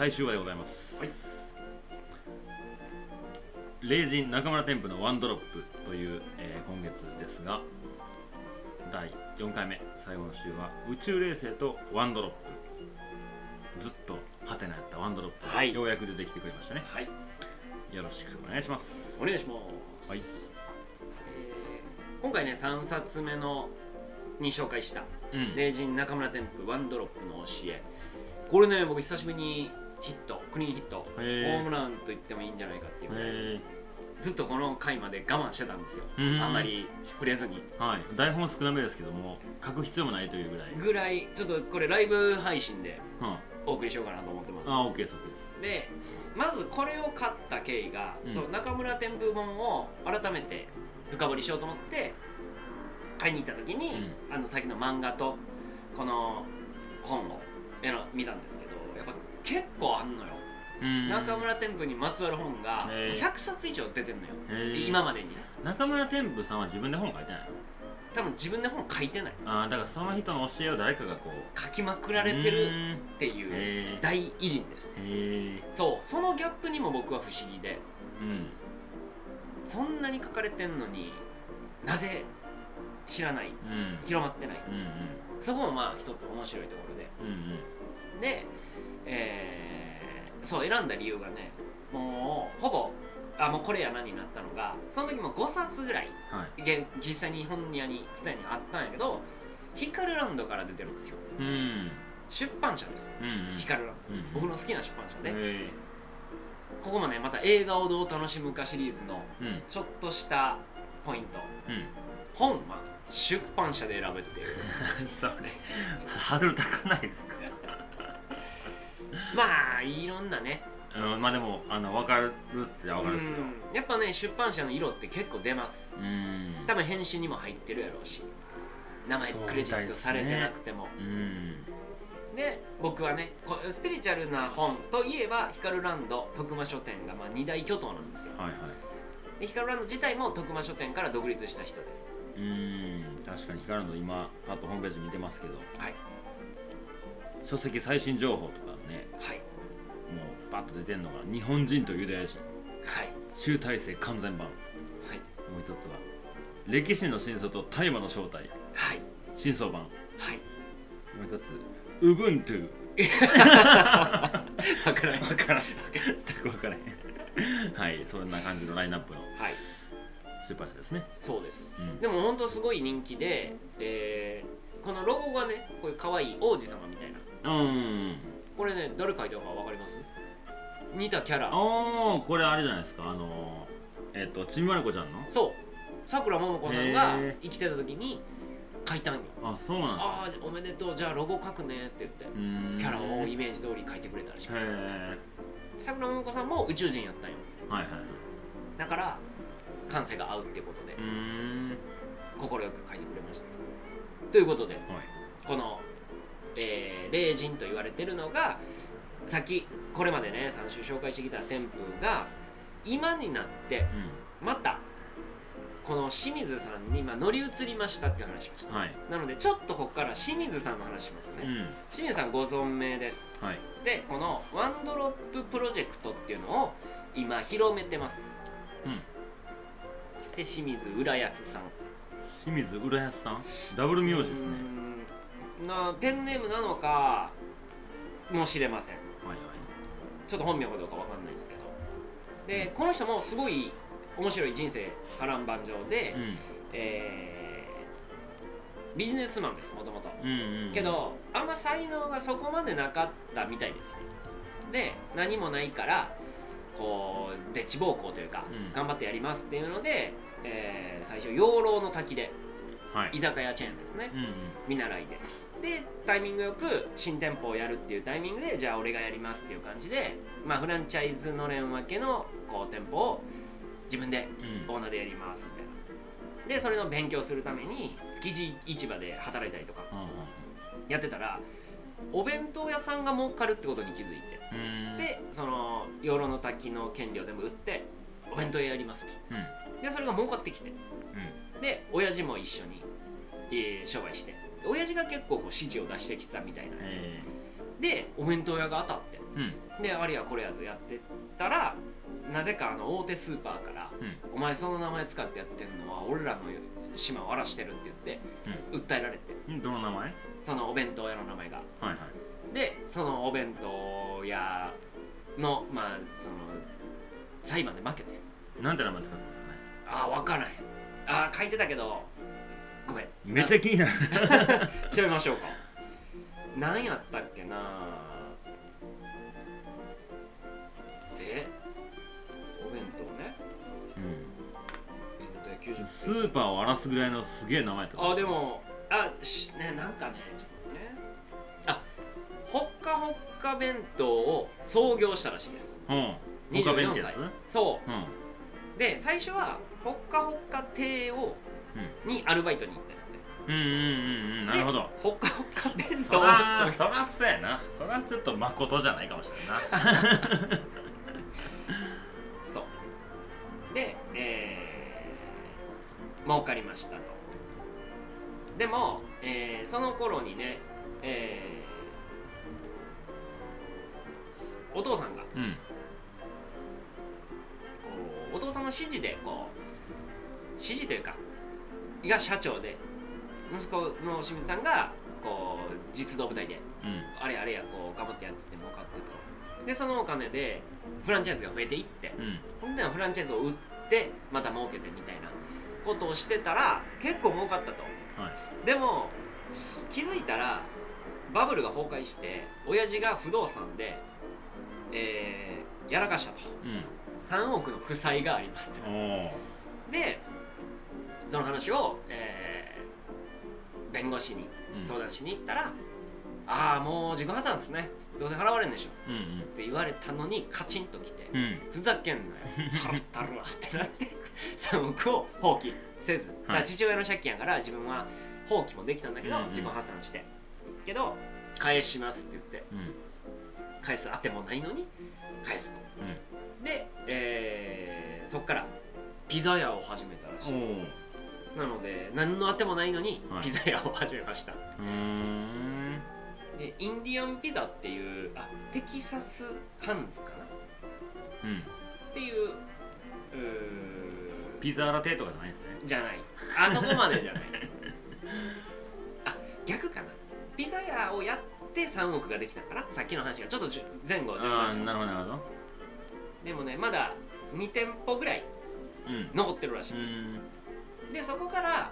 最終話でございます、はい、霊人中村天賦のワンドロップという、今月ですが第4回目最後の週は宇宙霊星とワンドロップ、ずっとハテナやったワンドロップ、はい、ようやく出てきてくれましたね、はい、よろしくお願いします。お願いします。はい、今回ね3冊目のに紹介した「霊人中村天賦ワンドロップの教え」、これね僕久しぶりにヒット、クリーンヒット、ホームランと言ってもいいんじゃないかっていうね、ずっとこの回まで我慢してたんですよ、あんまり触れずに、はい、台本少なめですけども書く必要もないというぐらいちょっとこれライブ配信でお送りしようかなと思ってます、うん、ああ OK です OK です。でまずこれを買った経緯が、うん、そう中村天賦本を改めて深掘りしようと思って買いに行った時に、うん、さっきの漫画とこの本を見たんですけど、やっぱ結構あんのよ、中村天賦にまつわる本が100冊以上出てんのよ今までに。中村天賦さんは自分で本書いてないの？多分自分で本書いてない。ああ、だからその人の教えを誰かがこう書きまくられてるっていう大偉人です。そう、そのギャップにも僕は不思議で、うん、そんなに書かれてんのになぜ知らない、うん、広まってない、うんうん、そこもまあ一つ面白いところで、うんうん、で、そう選んだ理由がね、もうほぼもうこれやなになったのが、その時も5冊ぐらい、はい、実際に本屋に伝えにあったんやけど、ヒカルランドから出てるんですよ、うん、出版社です、うんうん、ヒカルランド、うんうん、僕の好きな出版社で、ここもねまた映画をどう楽しむかシリーズのちょっとしたポイント、うんうん、本は出版社で選べっていうそれハードル高ないですかまあいろんなね、うん、まあでも分かるって分かるっすよ、やっぱね出版社の色って結構出ます。うん、多分編集にも入ってるやろうし、名前クレジットされてなくても で僕はねスピリチュアルな本といえばヒカルランド、徳間書店がまあ2大巨頭なんですよ、はいはい、でヒカルランド自体も徳間書店から独立した人です。確かにヒカルランド今パッとホームページ見てますけど、はい、書籍最新情報とかね、はい、もうパッと出てんのが日本人とユダヤ人、はい、集大成完全版、はい、もう一つは歴史の真相と大麻の正体、はい、真相版、はい、もう一つウブントゥ分からん分からん全く分からんはい、そんな感じのラインナップの、はい、出版社ですね。そうです、うん、でもほんとすごい人気で、このロゴがねこういうかわいい王子様みたいな、うん、これね誰書いたか分かります？似たキャラ、これあれじゃないですか、ちびまる子ちゃんの、そうさくらももこさんが生きてた時に書いたんよ。あ、そうなんですか。ああおめでとう、じゃあロゴ書くねって言ってキャラをイメージ通り書いてくれたらしくて、さくらももこさんも宇宙人やったんよ、はいはい、だから感性が合うってことで快く書いてくれましたということで、はい、この、霊人と言われてるのが、さっきこれまでね3週紹介してきた天賦が今になって、うん、またこの清水さんに、まあ、乗り移りましたって話しました、はい、なのでちょっとここから清水さんの話しますね、うん、清水さんご存命です、はい、でこのワンドロッププロジェクトっていうのを今広めてます、うん、で清水浦安さん、清水浦安さんダブル名字ですね、なペンネームなのかもしれません、はいはい、ちょっと本名かどうかわかんないんですけど、で、うん、この人もすごい面白い人生波乱万丈で、うん、ビジネスマンですもともと、けどあんま才能がそこまでなかったみたいです。で何もないからこうでっち奉公というか、うん、頑張ってやりますっていうので、最初養老の滝で、はい、居酒屋チェーンですね、うんうん、見習いでタイミングよく新店舗をやるっていうタイミングで、じゃあ俺がやりますっていう感じで、まあ、フランチャイズのれん分けのこう店舗を自分でオーナーでやりますみたいな、うん、でそれの勉強するために築地市場で働いたりとかやってたら、お弁当屋さんが儲かるってことに気づいて、でその養老の滝の権利を全部売ってお弁当屋やりますと、うん、でそれが儲かってきて、うん、で親父も一緒に、商売して、親父が結構こう指示を出してきたみたいな、でお弁当屋が当たってであれやこれやとやってたら、なぜか大手スーパーから「お前その名前使ってやってるのは俺らの島を荒らしてる」って言って訴えられて、どの名前、そのお弁当屋の名前が。はいはい。でそのお弁当屋のまあその裁判で負けて。なんて名前使ってますかね。ああ分からない。ああ書いてたけどごめん、めっちゃ気になる調べましょうか。何やったっけなでお弁当ね、スーパーを荒らすぐらいのすげえ名前とか。あでもあしね、なんかねちょっとね、あほっかほっか弁当を創業したらしいです。ほっか弁ってやつ。そう、で最初はほっかほっか亭をにアルバイトに行ったよって。なるほど。ほっかほっか弁当、そらそうやな。そらちょっとまことじゃないかもしれないなそうで儲かりましたと。でも、その頃にね、お父さんが、お父さんの指示でこう指示というかが社長で、息子の清水さんがこう実動部隊で、あれあれやこう頑張ってやってて儲かってと。でそのお金でフランチャイズが増えていって、ほんでフランチャイズを売ってまた儲けてみたいなことをしてたら結構儲かったと。でも気づいたらバブルが崩壊して、親父が不動産で、やらかしたと、3億の負債がありますってでその話を、弁護士に相談しに行ったら、ああもう自己破産ですね、どうせ払われんでしょって言われたのにカチンときて、ふざけんなよ払ったるわってなって3億を放棄せず、だから父親の借金やから自分は放棄もできたんだけど自己破産して、けど返しますって言って、返すあてもないのに返すと、で、そっからピザ屋を始めたらしいです。なので何のあてもないのにピザ屋を始めました。でインディアンピザっていう、あテキサスハンズかな、っていうピザラテとかじゃないですね。じゃない、あそこまでじゃないあ逆かな、ピザ屋をやって3億ができたから、さっきの話がちょっと前後。ああなるほどなるほど。でもねまだ2店舗ぐらい残ってるらしいです。でそこから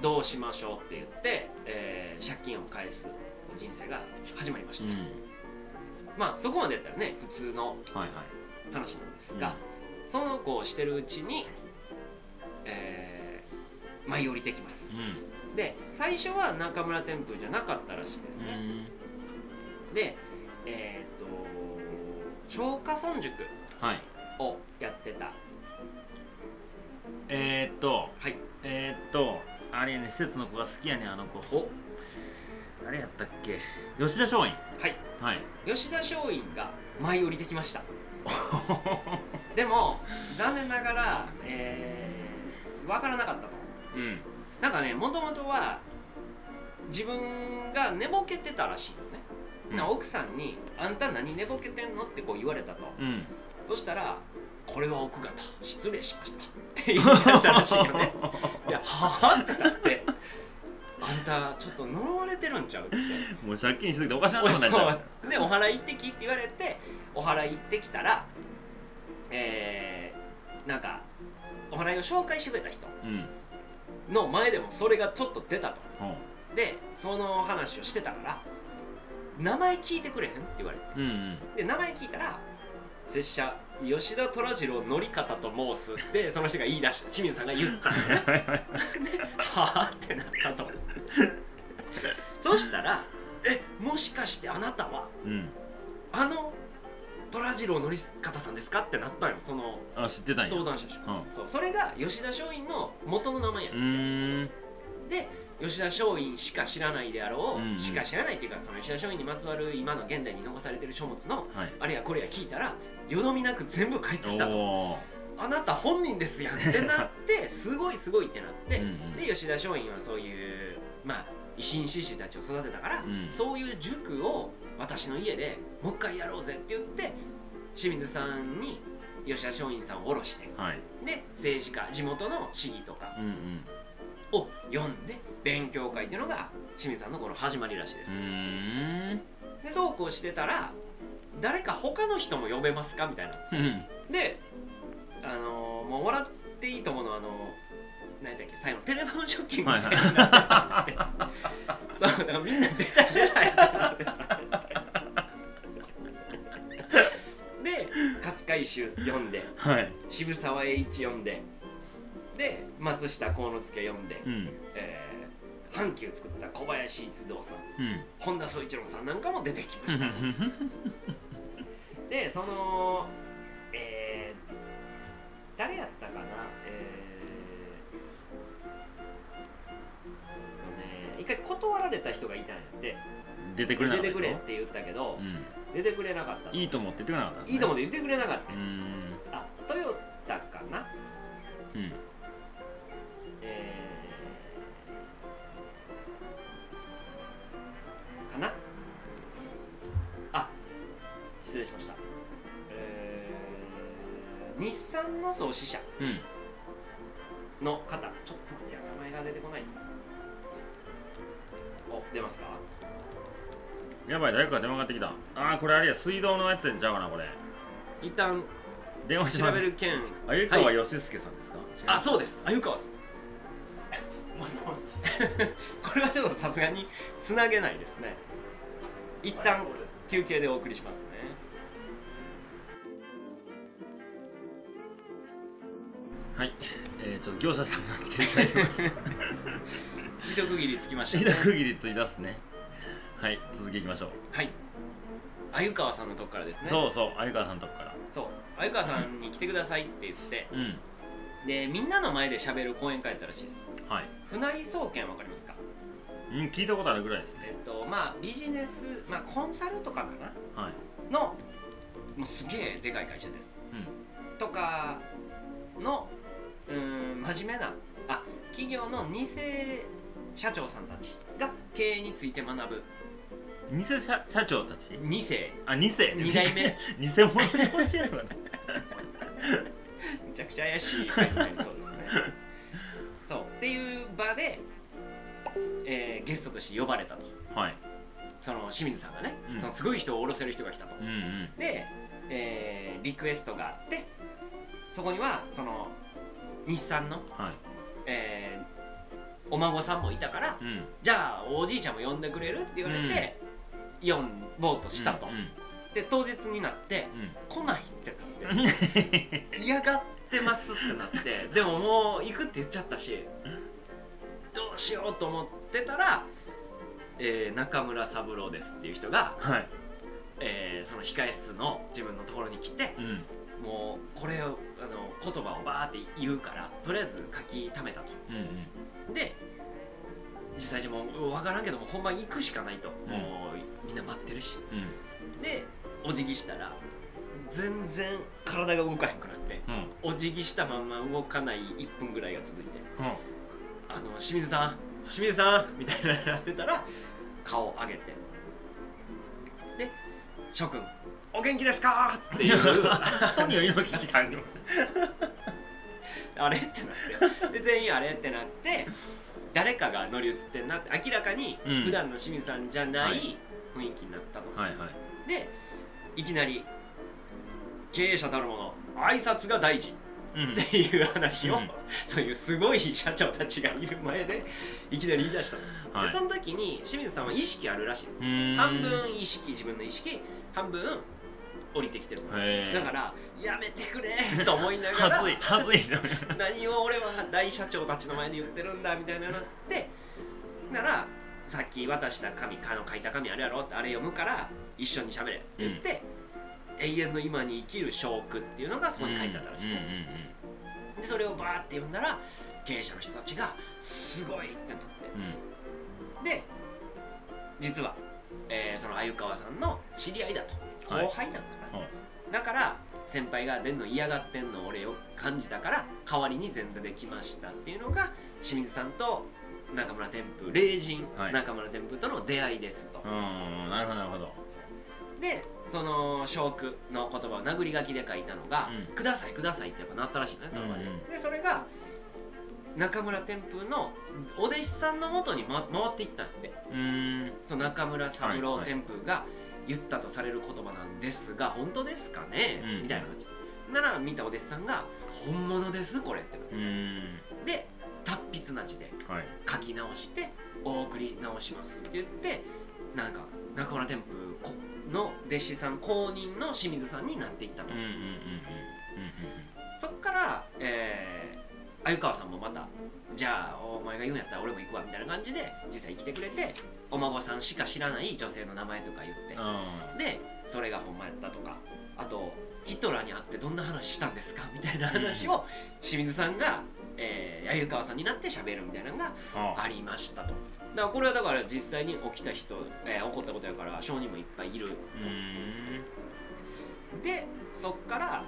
どうしましょうって言って、借金を返す人生が始まりました。まあそこまでやったらね普通の話なんですが、その子をしてるうちに、舞い降りてきます。で最初は中村天風じゃなかったらしいですね。で松下村塾をやってた。はい、あれね、施設の子が好きやね、あの子。あれやったっけ、吉田松陰。はい、はい、吉田松陰が舞い降りてきましたでも残念ながら、分からなかったと。なんかね、もともとは自分が寝ぼけてたらしいよね。奥さんに「あんた何寝ぼけてんの?」ってこう言われたと、そしたら「これは奥方失礼しました」って言い出したらしいよねいや「はあ?」ってなって「あんたちょっと呪われてるんちゃう?」ってもう借金しすぎておかしなことになっちゃうで「お祓い行ってき」って言われてお祓い行ってきたら、なんかお祓いを紹介してくれた人の前でもそれがちょっと出たと、でその話をしてたから「名前聞いてくれへん?」って言われて、で名前聞いたら「拙者吉田虎次郎のり方と申す」ってその人が言い出した、清水さんが言ったではあってなったとそしたら「えもしかしてあなたは、あの虎次郎のり方さんですか?」ってなったよ、その相談者でしょ。それが吉田松陰の元の名前やんで、吉田松陰しか知らないであろう、しか知らないっていうか、その吉田松陰にまつわる今の現代に残されてる書物の、あれやこれや聞いたらよどみなく全部返ってきたとあなた本人ですやんってなってすごいすごいってなって、で吉田松陰はそういうまあ維新志士たちを育てたから、うん、そういう塾を私の家でもう一回やろうぜって言って清水さんに吉田松陰さんを下ろして、はい、で政治家地元の市議とかを読んで勉強会っていうのが清水さんのこの始まりらしいです。でそうこうしてたら誰か他の人も呼べますかみたいな。うん、でもう笑っていいと思うのは何だっけ最後テレフォンショッキングみたいになってそうだからみんな出た出たやつで勝海舟読んで、はい、渋沢栄一読んでで松下幸之助読んで、うん阪急作った小林一三さん、うん、本田宗一郎さんなんかも出てきましたでその誰やったかな一回断られた人がいたんやって出てくれなかった出てくれって言ったけど、うん、出てくれなかったいいと思って言ってくれなかった、ね、いいと思って言ってくれなかったあトヨタかな、うん、かなあ失礼しました日産の創始者の方、うん、ちょっと待って名前が出てこないお、出ますかやばい、誰かが電話がってきたああ、これあれや、水道のやつでちゃうかな、これ一旦電話します調べる件鮎川義介さんですか、はい、あ、そうです、鮎川さんもしもしこれはちょっとさすがにつなげないですね一旦休憩でお送りしますねはい、ちょっと業者さんが来ていただきました一区切りつきましたね一区切りついだすねはい、続きいきましょうはい鮎川さんのとこからですねそうそう、鮎川さんのとこからそう、鮎川さんに来てくださいって言って、うん、で、みんなの前で喋る講演会やったらしいですはい船井総研わかりますかうん、聞いたことあるぐらいですねまあ、ビジネス、まあコンサルとかかなはいのもうすげえでかい会社ですうんとかの真面目な企業の偽社長さんたちが経営について学ぶ偽社長たち2世2代目偽物に教えるわねめちゃくちゃ怪しいそうですねそうっていう場で、ゲストとして呼ばれたと、はい、その清水さんがね、うん、そのすごい人を降ろせる人が来たと、うんうん、で、リクエストがあってそこにはその日産の、はいお孫さんもいたから、うん、じゃあおじいちゃんも呼んでくれるって言われて、うん、呼ぼうとしたと、うんうん、で当日になって、うん、来ないってなって嫌がってますってなってでももう行くって言っちゃったしどうしようと思ってたら、中村三郎ですっていう人が、はいその控え室の自分のところに来て、うんもうこれを言葉をバーって言うからとりあえず書き溜めたと、うんうん、で実際にもう分からんけどもほんま行くしかないと、うん、もうみんな待ってるし、うん、でお辞儀したら全然体が動かへんくなって、うん、お辞儀したまんま動かない1分ぐらいが続いて、うん、清水さん清水さんみたいなのやってたら顔を上げてで諸君お元気ですかっていう何を今聞きたいのあれってなってで全員あれってなって誰かが乗り移ってんなって明らかに普段の清水さんじゃない雰囲気になったと、はいはいはい、でいきなり経営者たるもの挨拶が大事っていう話を、うん、そういうすごい社長たちがいる前でいきなり言い出したの、はい、でその時に清水さんは意識あるらしいです半分意識自分の意識半分降りてきてるだからやめてくれと思いながらはずい何を俺は大社長たちの前で言ってるんだみたいなのってならさっき渡した紙書いた紙あれやろってあれ読むから一緒にしゃべれって言って、うん、永遠の今に生きる証句っていうのがそこに書いてあったらしい、うんうんうん、でそれをバーって読んだら経営者の人たちがすごいってなって、うん、で実は、その鮎川さんの知り合いだと後輩なんかな、はい、だから先輩が出んの嫌がってんの俺を感じたから代わりに前座で来ましたっていうのが清水さんと中村天風、霊人、はい、中村天風との出会いですと。うん、なるほどなるほど。でその「笑句」の言葉を殴り書きで書いたのが「くださいください」ってやっぱなったらしいのね、その場で。でそれが中村天風のお弟子さんのもとに、回っていったんで、その中村三郎天風が言ったとされる言葉なんですが、本当ですかね、うん、みたいな感じなら見たお弟子さんが「本物ですこれ」ってなって、で達筆な字で書き直してお送り直しますって言って、なんか中村天風の弟子さん公認の清水さんになっていったと。そっから鮎川さんもまた「じゃあお前が言うんやったら俺も行くわ」みたいな感じで実際来てくれて、お孫さんしか知らない女性の名前とか言って、でそれがほんまやったとか、あとヒトラーに会ってどんな話したんですかみたいな話を清水さんが鮎川さんになって喋るみたいなのがありましたと。だからこれはだから実際に起きた人、起こったことやから証人もいっぱいいると。でそっから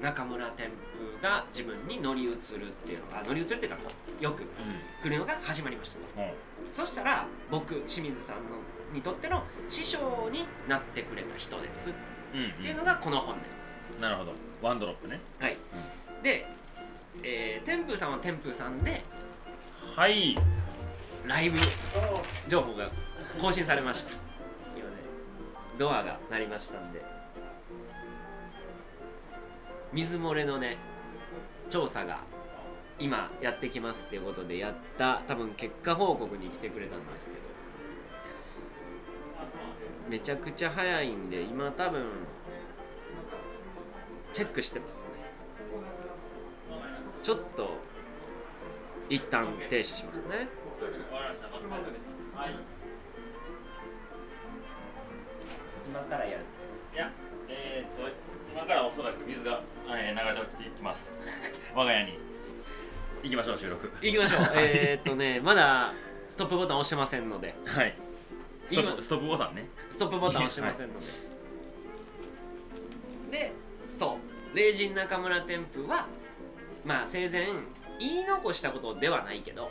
中村天風が自分に乗り移るっていうのが、乗り移るっていうかよく来るのが始まりましたと。そしたら僕清水さんにとっての師匠になってくれた人ですっていうのがこの本です。なるほど、ワンドロップね。はい、で天風さんは天風さんで、はい、ライブ情報が更新されました。今ねドアが鳴りましたんで、水漏れのね調査が今やってきますっていうことで、やった多分結果報告に来てくれたんですけど、めちゃくちゃ早いんで今多分チェックしてますね。ちょっと一旦停止しますね。今からやる。いや、今からおそらく水が、流れてきます。我が家に行きましょう、収録。行きましょう。まだストップボタン押してませんので。はい。ストップボタンね。ストップボタン押してませんので。はい、で、そう、霊人中村天風は。まあ生前言い残したことではないけど、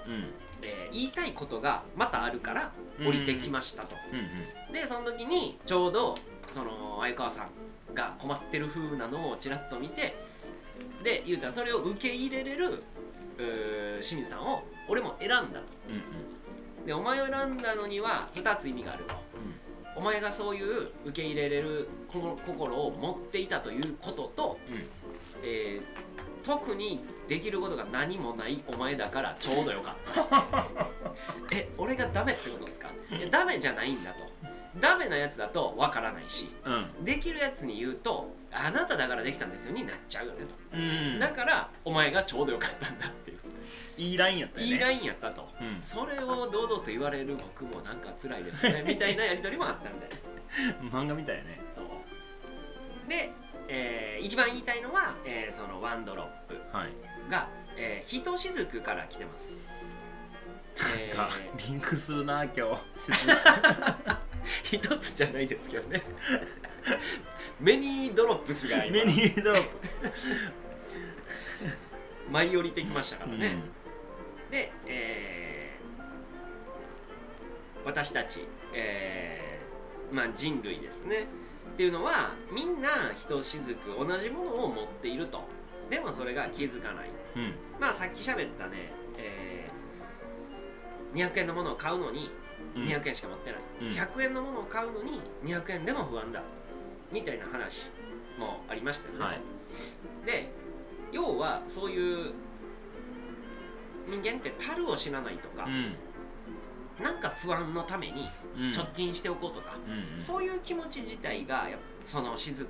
言いたいことがまたあるから降りてきましたと。でその時にちょうどその鮎川さんが困ってる風なのをちらっと見て、で言うたらそれを受け入れれる清水さんを俺も選んだと。でお前を選んだのには2つ意味があると。お前がそういう受け入れれる心を持っていたということと、特にできることが何もないお前だからちょうどよかった俺がダメってことですか？ダメじゃないんだと。ダメなやつだとわからないし、できるやつに言うとあなただからできたんですよになっちゃうよねと。だからお前がちょうどよかったんだっていう、いいラインやったよね。いいラインやったと。それを堂々と言われる僕もなんか辛いですねみたいなやり取りもあったみたいです漫画みたいやね。そうで一番言いたいのは、そのワンドロップが、ひとしずくから来てます。リンクするな今日。一つじゃないですけどね。メニードロップスが今。メニードロップス。舞い降りてきましたからね。で、私たち、まあ人類ですね。っていうのはみんなひとしずく同じものを持っていると。でもそれが気づかない、まあさっき喋ったね、200円のものを買うのに200円しか持ってない、100円のものを買うのに200円でも不安だみたいな話もありましたよね、で要はそういう人間って足るを知らないとか、なんか不安のために貯金しておこうとか、そういう気持ち自体がその雫、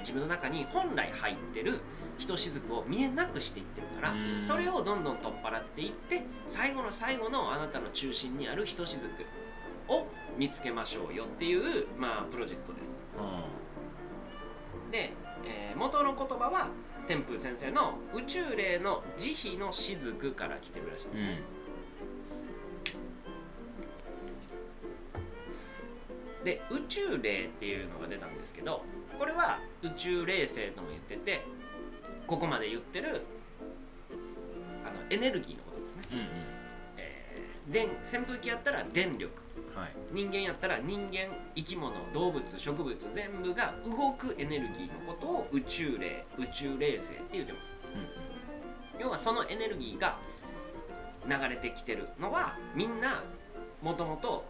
自分の中に本来入ってるひとしずくを見えなくしていってるから、それをどんどん取っ払っていって、最後の最後のあなたの中心にあるひとしずくを見つけましょうよっていう、まあ、プロジェクトです。で、元の言葉は天風先生の「宇宙霊の慈悲の雫」から来てるらしいですね。で宇宙霊っていうのが出たんですけど、これは宇宙霊性とも言ってて、ここまで言ってるエネルギーのことですね。扇風機やったら電力、はい、人間やったら人間、生き物、動物、植物全部が動くエネルギーのことを宇宙霊、宇宙霊性って言ってます、うん、要はそのエネルギーが流れてきてるのはみんなもともと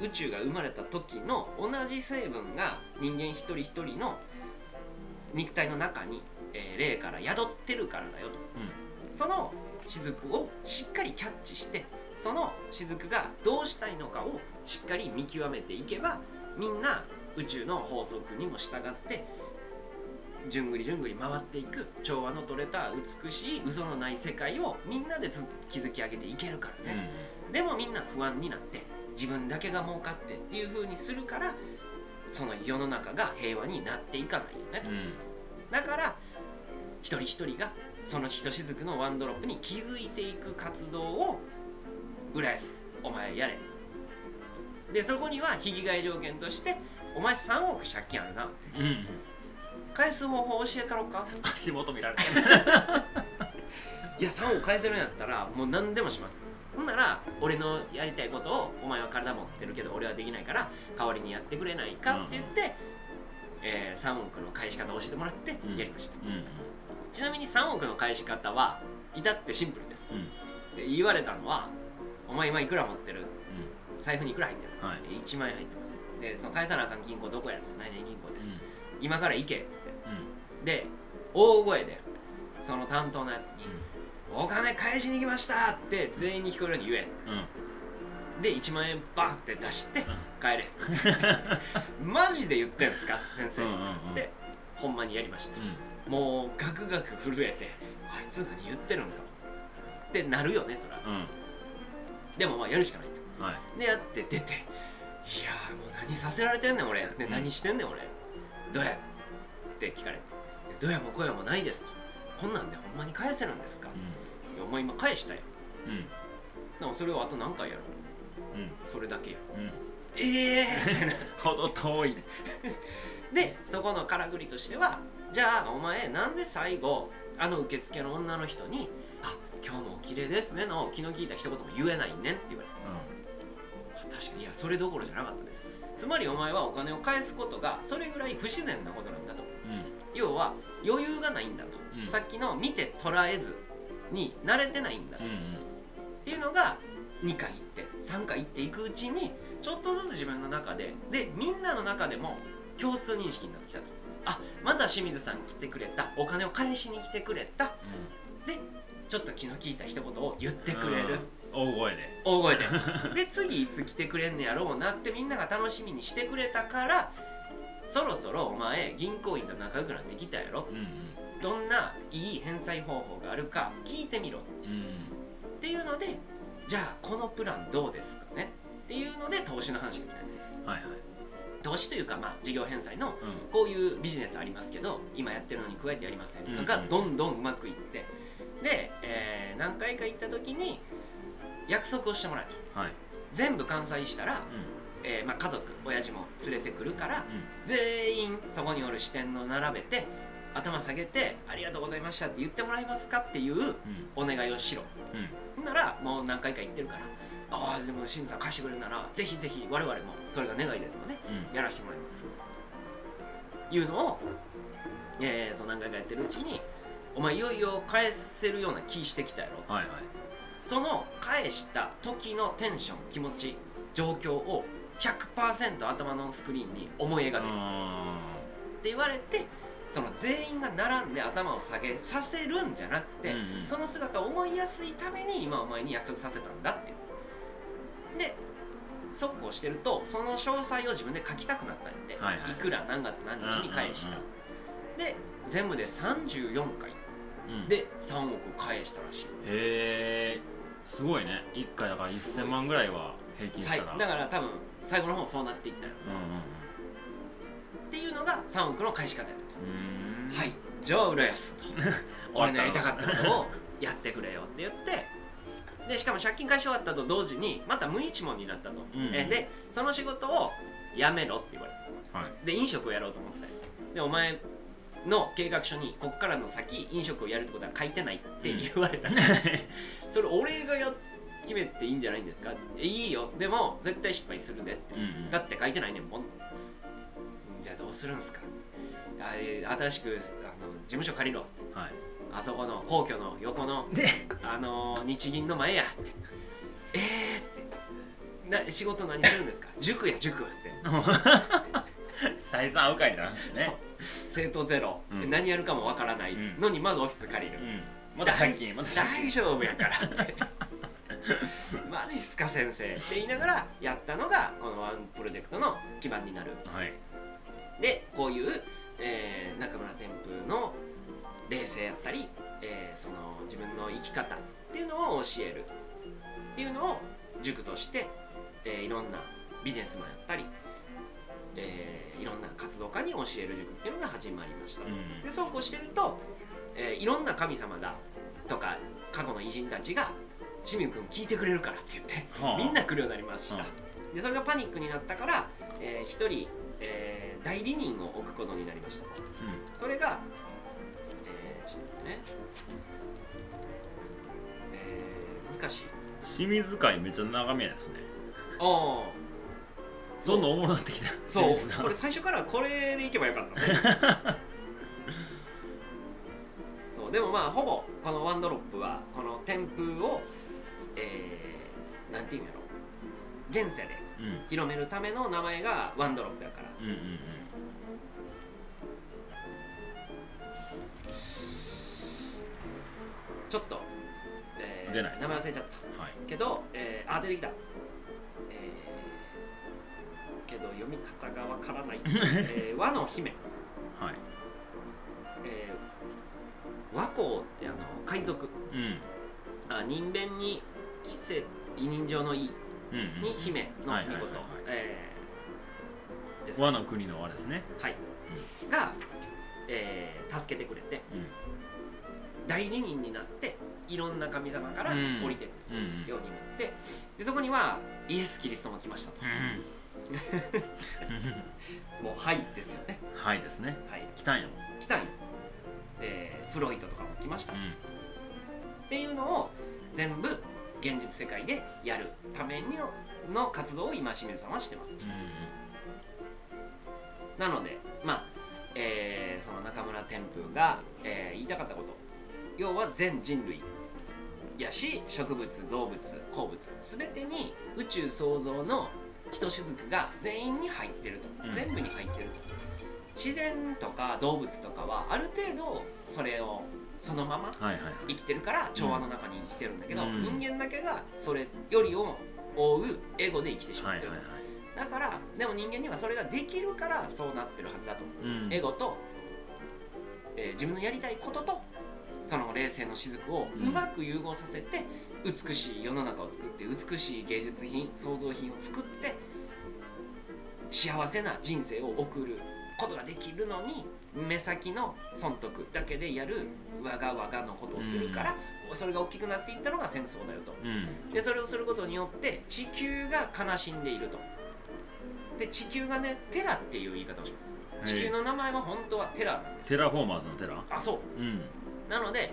宇宙が生まれた時の同じ成分が人間一人一人の肉体の中に、霊から宿ってるからだよと、うん、その雫をしっかりキャッチして、その雫がどうしたいのかをしっかり見極めていけば、みんな宇宙の法則にも従ってじゅんぐりじゅんぐり回っていく調和の取れた美しい嘘のない世界をみんなで築き上げていけるからね、うん、でもみんな不安になって自分だけが儲かってっていう風にするから、その世の中が平和になっていかないよね、うん、だから一人一人がそのひとしずくのワンドロップに気づいていく活動を浦安お前やれで、そこには引き換え条件としてお前3億借金あるな、うん、返す方法教えたろか足元見られていや3億返せるんやったらもう何でもします、ほんなら俺のやりたいことをお前は体持ってるけど俺はできないから代わりにやってくれないかって言って、うん、3億の返し方を教えてもらってやりました、うんうん、ちなみに3億の返し方は至ってシンプルです、うん、で言われたのは「お前今いくら持ってる、うん、財布にいくら入ってる、はい、1万円入ってます」で「その返さなあかん銀行どこやつ何々銀行です、うん、今から行け」っつって、うん、で大声でその担当のやつに、うん、お金返しに来ましたって全員に聞こえるように言え、うん、で1万円バンって出して帰れマジで言ってんすか先生、でほんまにやりました、うん、もうガクガク震えてあいつ何言ってるんだってなるよねそら、うん、でもまあやるしかないと、はい、でやって出ていやもう何させられてんねん俺、で何してんねん俺、どうやって聞かれて、どうやも声もないですと、こんなんでほんまに返せるんですか、うんお前今返したよ、うん、でもそれをあと何回やろう、うん、それだけや、うん、ほど遠いでそこのからくりとしては、じゃあお前なんで最後あの受付の女の人に「あ今日もお綺麗ですね」の気の利いた一言も言えないねんって言われた、うん、確かにいやそれどころじゃなかったです、つまりお前はお金を返すことがそれぐらい不自然なことなんだと、うん、要は余裕がないんだと、うん、さっきの見て捉えずに慣れてないんだと、うん、っていうのが2回行って3回行っていくうちにちょっとずつ自分の中でみんなの中でも共通認識になってきたと、あまた清水さん来てくれた、お金を返しに来てくれた、うん、でちょっと気の利いた一言を言ってくれる、大声で大声でで次いつ来てくれんねやろうなってみんなが楽しみにしてくれたから、そろそろお前銀行員と仲良くなってきたやろ、うんうん、どんないい返済方法があるか聞いてみろ、うん、っていうので、じゃあこのプランどうですかねっていうので投資の話が来た、はいはい、投資というか、まあ、事業返済のこういうビジネスありますけど、うん、今やってるのに加えてやりませんかがどんどんうまくいって、うんうん、で、何回か行った時に約束をしてもらうと、はい、全部完済したら、うんまあ、家族親父も連れてくるから、うん、全員そこにおる支店を並べて頭下げて「ありがとうございました」って言ってもらえますかっていうお願いをしろ、うん、ならもう何回か言ってるから「ああでも新さん貸してくれるならぜひぜひ我々もそれが願いですので、うん、やらせてもらいます」いうのを、そう何回かやってるうちに「お前いよいよ返せるような気してきたやろ」はいはい、その返した時のテンション気持ち状況を 100% 頭のスクリーンに思い描けるって言われて。その全員が並んで頭を下げさせるんじゃなくて、うん、うん、その姿を思いやすいために今お前に約束させたんだっていうで、そうこうしてるとその詳細を自分で書きたくなったんで、はい、はい、いくら何月何日に返した、で全部で34回で3億返したらしい、うん、へえすごいね、1回だから1000万ぐらいは平均したらだから多分最後の方そうなっていったよ、っていうのが3億の返し方やった、はい、じゃあ浦安と俺のやりたかったことをやってくれよって言ってで、しかも借金返し終わったと同時にまた無一文になったと、うん、でその仕事をやめろって言われた、はい、で飲食をやろうと思ってたでお前の計画書にこっからの先飲食をやるってことは書いてないって言われた、うん、それ俺がやっ決めていいんじゃないんですか、いいよ、でも絶対失敗するでって、うん、だって書いてないねんもん、じゃあどうするんですか、新しく事務所借りろって、はい、あそこの皇居の横の日銀の前やってって仕事何するんですか塾や塾ってサイズ合うかいなね、生徒ゼロ、うん、何やるかもわからないのにまずオフィス借りる、うん、まだ借金、大丈夫やからってマジっすか先生って言いながらやったのがこのワンプロジェクトの基盤になる、はい、でこういう、中村天風の冷静やったり、その自分の生き方っていうのを教えるっていうのを塾として、いろんなビジネスマンやったり、いろんな活動家に教える塾っていうのが始まりましたと、うん、でそうこうしてると、いろんな神様だとか過去の偉人たちが「清水君聞いてくれるから」って言って、はあ、みんな来るようになりました、はあ、でそれがパニックになったから、1人、代理人を置くことになりましたと、うん、それがちょっとね、難しい清水会めっちゃ長めですね。ああどんどん重くなってきた。そうこれ最初からこれでいけばよかった、ね、そうでもまあほぼこのワンドロップはこの天風を、なんていうんやろ現世で広めるための名前がワンドロップやから、うんうんうんうん、ちょっと、名前忘れちゃった、はい、けど、あ出てきたけど読み方がわからない、和の姫、はい、和光って海賊、うん、あ人弁に着せ委任状の「い」に姫の見事です、和の国の和ですね、はい、うん、が、助けてくれて、うん、代理人になっていろんな神様から降りてくるようになって、うんうん、でそこにはイエス・キリストも来ましたと。うんもうはいですよね。はいですね。はい。来たんよ。来たんよ。で、フロイトとかも来ました。うん、っていうのを全部現実世界でやるために の活動を今清水さんはしてます。うん、なので、まあ、その中村天風が、言いたかったこと、要は全人類やし植物、動物、鉱物すべてに宇宙創造のひとしずくが全員に入ってると、全部に入ってると、うん、自然とか動物とかはある程度それをそのまま生きてるから調和の中に生きてるんだけど、うん、人間だけがそれよりを追うエゴで生きてしまってる、だからでも人間にはそれができるからそうなってるはずだと、うん、エゴと、自分のやりたいこととその冷静の雫をうまく融合させて、うん、美しい世の中を作って美しい芸術品創造品を作って幸せな人生を送ることができるのに、目先の損得だけでやるわがわがのことをするから、うん、それが大きくなっていったのが戦争だよと、うん、でそれをすることによって地球が悲しんでいると。で地球がね、テラっていう言い方をします。地球の名前は本当はテラなんです。テラフォーマーズのテラ。あ、そう、うん、なので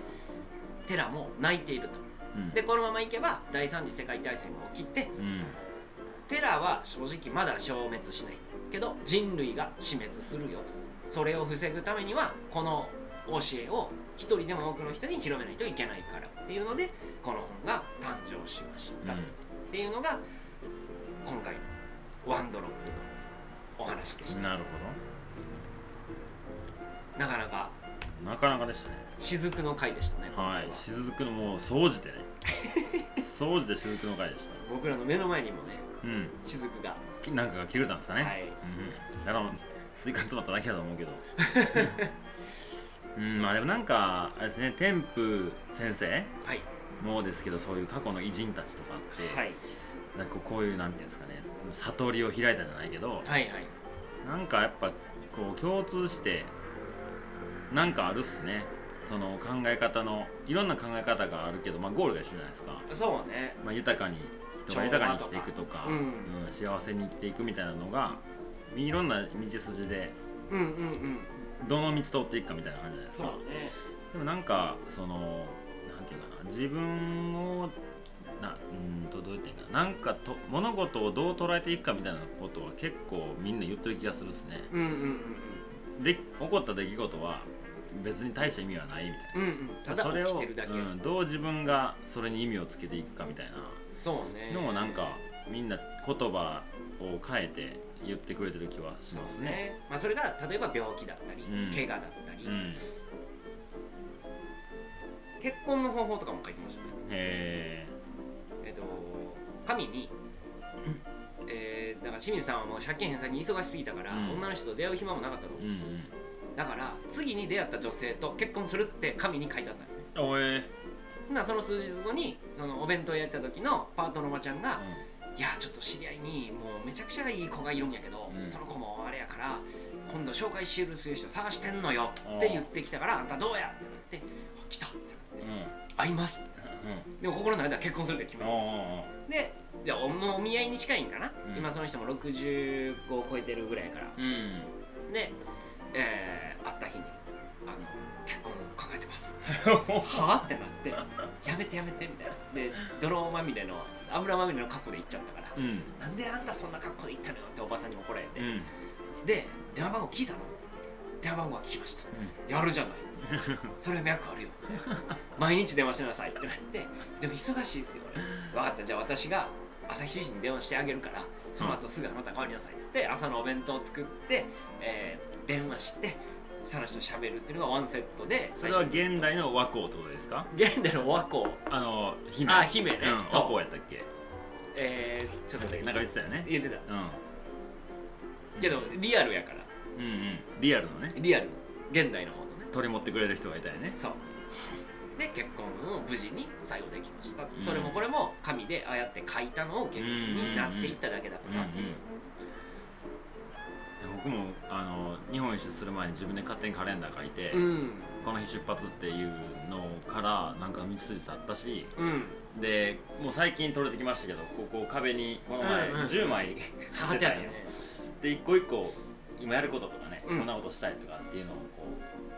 テラも泣いていると、うん、でこのままいけば第三次世界大戦も起きて、うん、テラは正直まだ消滅しないけど人類が死滅するよと。それを防ぐためにはこの教えを一人でも多くの人に広めないといけないからっていうのでこの本が誕生しました、うん、っていうのが今回のワンドロップのお話でした。なるほど。なかなかでしたね。雫の回でしたね。はい、雫のもう総じてね総じて雫の回でした。僕らの目の前にもね、うん、雫がなんかが切れたんですかね、はい、うん、だからスイカ詰まっただけだと思うけどうん、まあでもなんかあれですね、天風先生もですけど、そういう過去の偉人たちとかって、はい、なんかこういうなんていうんですかね、悟りを開いたじゃないけど、はいはい、なんかやっぱこう共通してなんかあるっすね。その考え方のいろんな考え方があるけど、まあ、ゴールが一緒じゃないですか。そうね、まあ、人が豊かに生きていくとか、うんうん、幸せに生きていくみたいなのがいろんな道筋で、うんうんうん、どの道通っていくかみたいな感じじゃないですか。そうね、でもなんかそのなんていうかな、自分をな、うん、なんかと物事をどう捉えていくかみたいなことは結構みんな言ってる気がするっすね。で起こった出来事は別に大した意味はないみたいな、ただ起きてるだけ、どう自分がそれに意味をつけていくかみたいな、そうねのもなんかみんな言葉を変えて言ってくれてる気はしますね。まあ、それが例えば病気だったり、怪我だったり、結婚の方法とかも書いてましたね。神に、だから清水さんはもう借金返済に忙しすぎたから、女の人と出会う暇もなかったの、だから次に出会った女性と結婚するって神に書いてあったのね。その数日後にそのお弁当やった時のパートのおばちゃんが、いやちょっと知り合いにもうめちゃくちゃいい子がいるんやけど、その子もあれやから今度紹介しる人探してんのよって言ってきたから、あんたどうやってなって、来たってなって、会いますってなって、でも心の中で結婚するって決めた。でじゃあお見合いに近いんかな、今その人も65を超えてるぐらいから、で、会った日に結婚を考えてますはぁってなって、やめてやめてみたいな、で泥まみれの油まみれの格好で行っちゃったから、なんであんたそんな格好で行ったのよっておばさんにも来られて、で電話番号聞いたの、電話番号は聞きました、やるじゃないそれは脈あるよ毎日電話しなさいってなって、でも忙しいですよ俺、分かった、じゃあ私が朝7時に電話してあげるから、その後すぐあなた代わりなさいっつって、朝のお弁当を作って、電話してその人と喋るっていうのがワンセットで。それは現代の和光ってことですか？現代の和光、姫、あ、姫ね、和光やったっけ？ちょっとだけなんか言ってたよね。言ってた、けどリアルやから、リアルのね、リアル現代の方のね、取り持ってくれる人がいたよね。そうで結婚を無事に最後できました、それもこれも紙でああやって書いたのを現実になっていっただけだから。僕も日本一周する前に自分で勝手にカレンダー書いて、この日出発っていうのからなんか道筋あったし、でもう最近取れてきましたけど、ここ壁にこの前10枚貼ってあったよね。で一個一個今やることとかね、こんなことしたいとかっていうのをこ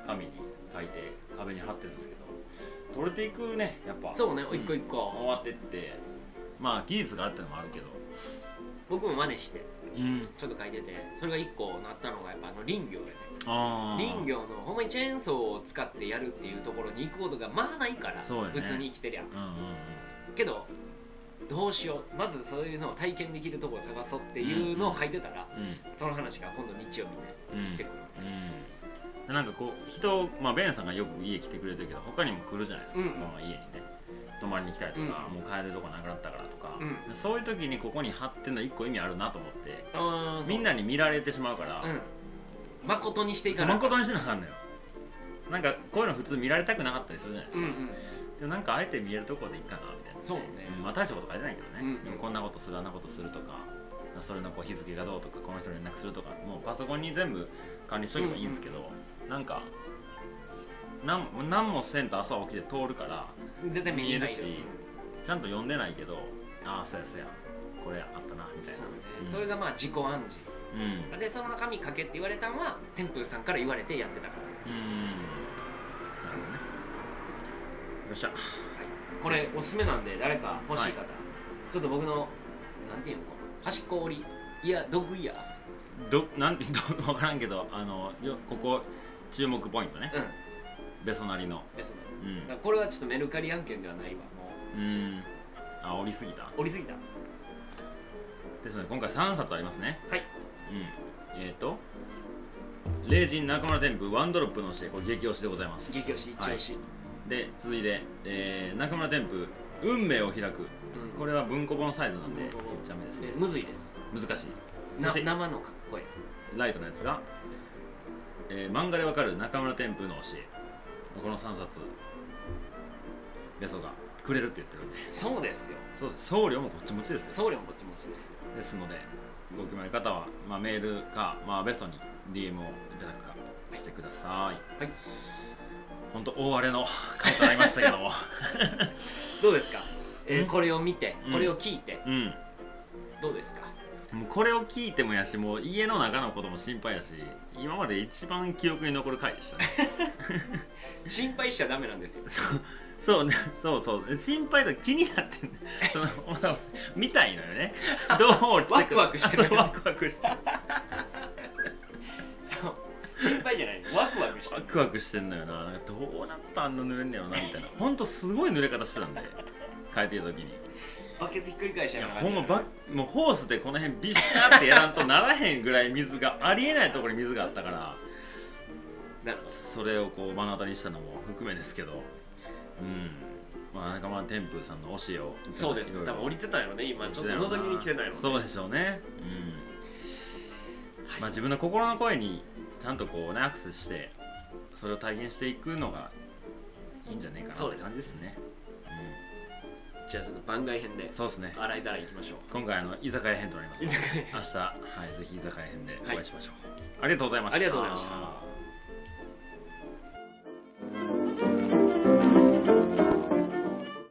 う紙に書いて壁に貼ってるんですけど、取れていくね、やっぱ。そうね、一個一個終わってって、まあ技術があるってのもあるけど、僕も真似してちょっと書いてて、それが1個なったのがやっぱ林業やね。林業のほんまにチェーンソーを使ってやるっていうところに行くことがまあないから、普通に生きてりゃ。けどどうしよう、まずそういうのを体験できるところを探そうっていうのを書いてたら、その話が今度日曜日に行ってくる。なんかこう人、まあベンさんがよく家来てくれてるけど、他にも来るじゃないですか、この家にね。泊まりに来たりとか、もう帰るとこなくなったからとか、そういう時にここに貼ってんの1個意味あるなと思って、みんなに見られてしまうから、誠にしていかない。誠にしてなあかんのよ。なんかこういうの普通見られたくなかったりするじゃないですか。でもなんかあえて見えるとこでいいかなみたいな。そうね。まあ大したこと書いてないけどね。でもこんなことする、あんなことするとか、それのこう日付がどうとか、この人連絡するとか、もうパソコンに全部管理しとけばいいんですけど、なんか。何もせんと朝起きて通るから絶対見えるし、ちゃんと読んでないけど、ああそうやそうやこれあったなみたいな、それがまあ自己暗示で、その紙書けって言われたのは天風さんから言われてやってたから。なるほどね。よっしゃ、これおすすめなんで、誰か欲しい方、ちょっと僕のなんていうの、端っこ折り、いやドッグイヤーなんて分からんけど、ここ注目ポイントね、ベソなりの。これはちょっとメルカリ案件ではないわ、もう。あ、折りすぎた。折りすぎた。ですので、今回3冊ありますね。はい。霊人中村天風ワンドロップの教え、これ激推しでございます。激推し、一押し。で、続いて、中村天風運命を開く。これは文庫本サイズなんで、ちっちゃめですね。むずいです。難しい。生のかっこいい。ライトのやつが、漫画でわかる中村天風の教え。この3冊ベソがくれるって言ってるんで。そうですよ。そうです。送料もこっち持ちですよ。送料もこっち持ちですよ。ですのでご決まり方は、まあ、メールか、まあ、ベソに DM をいただくかしてください。はい、本当大荒れの回となりましたけどもどうですか、これを見てこれを聞いて、どうですか。もうこれを聞いてもやし、もう家の中のことも心配やし、今まで一番記憶に残る回でしたね。心配しちゃダメなんですよ。そう、心配と気になってんのその見たいのよね。どう落ちてくるワクワクしてる、ワクワクしてる。そう心配じゃない、ワクワクしてる、ワクワクしてんのよな。どうなったあんな濡れんねやろなみたいな。ほんとすごい濡れ方してたんで、帰ってる時にバケツひっくり返しちゃうから、ほんまもうホースでこの辺ビシャってやらんとならへんぐらい水がありえないところに水があったから、それをこう目の当たりにしたのも含めですけど、うん、まあなんかまあ天風さんの教えを、そうです、多分降りてたよね、今ちょっと覗きに来てないもんね。そうでしょうね、うん、はい、まあ自分の心の声にちゃんとこうねアクセスして、それを体現していくのがいいんじゃないかなって感じですね。じゃあちょっと番外編で、そうですね、洗いざらい行きましょう。今回居酒屋編となります。明日、はい、ぜひ居酒屋編でお会いしましょう。ありがとうございました。ありがとうございました。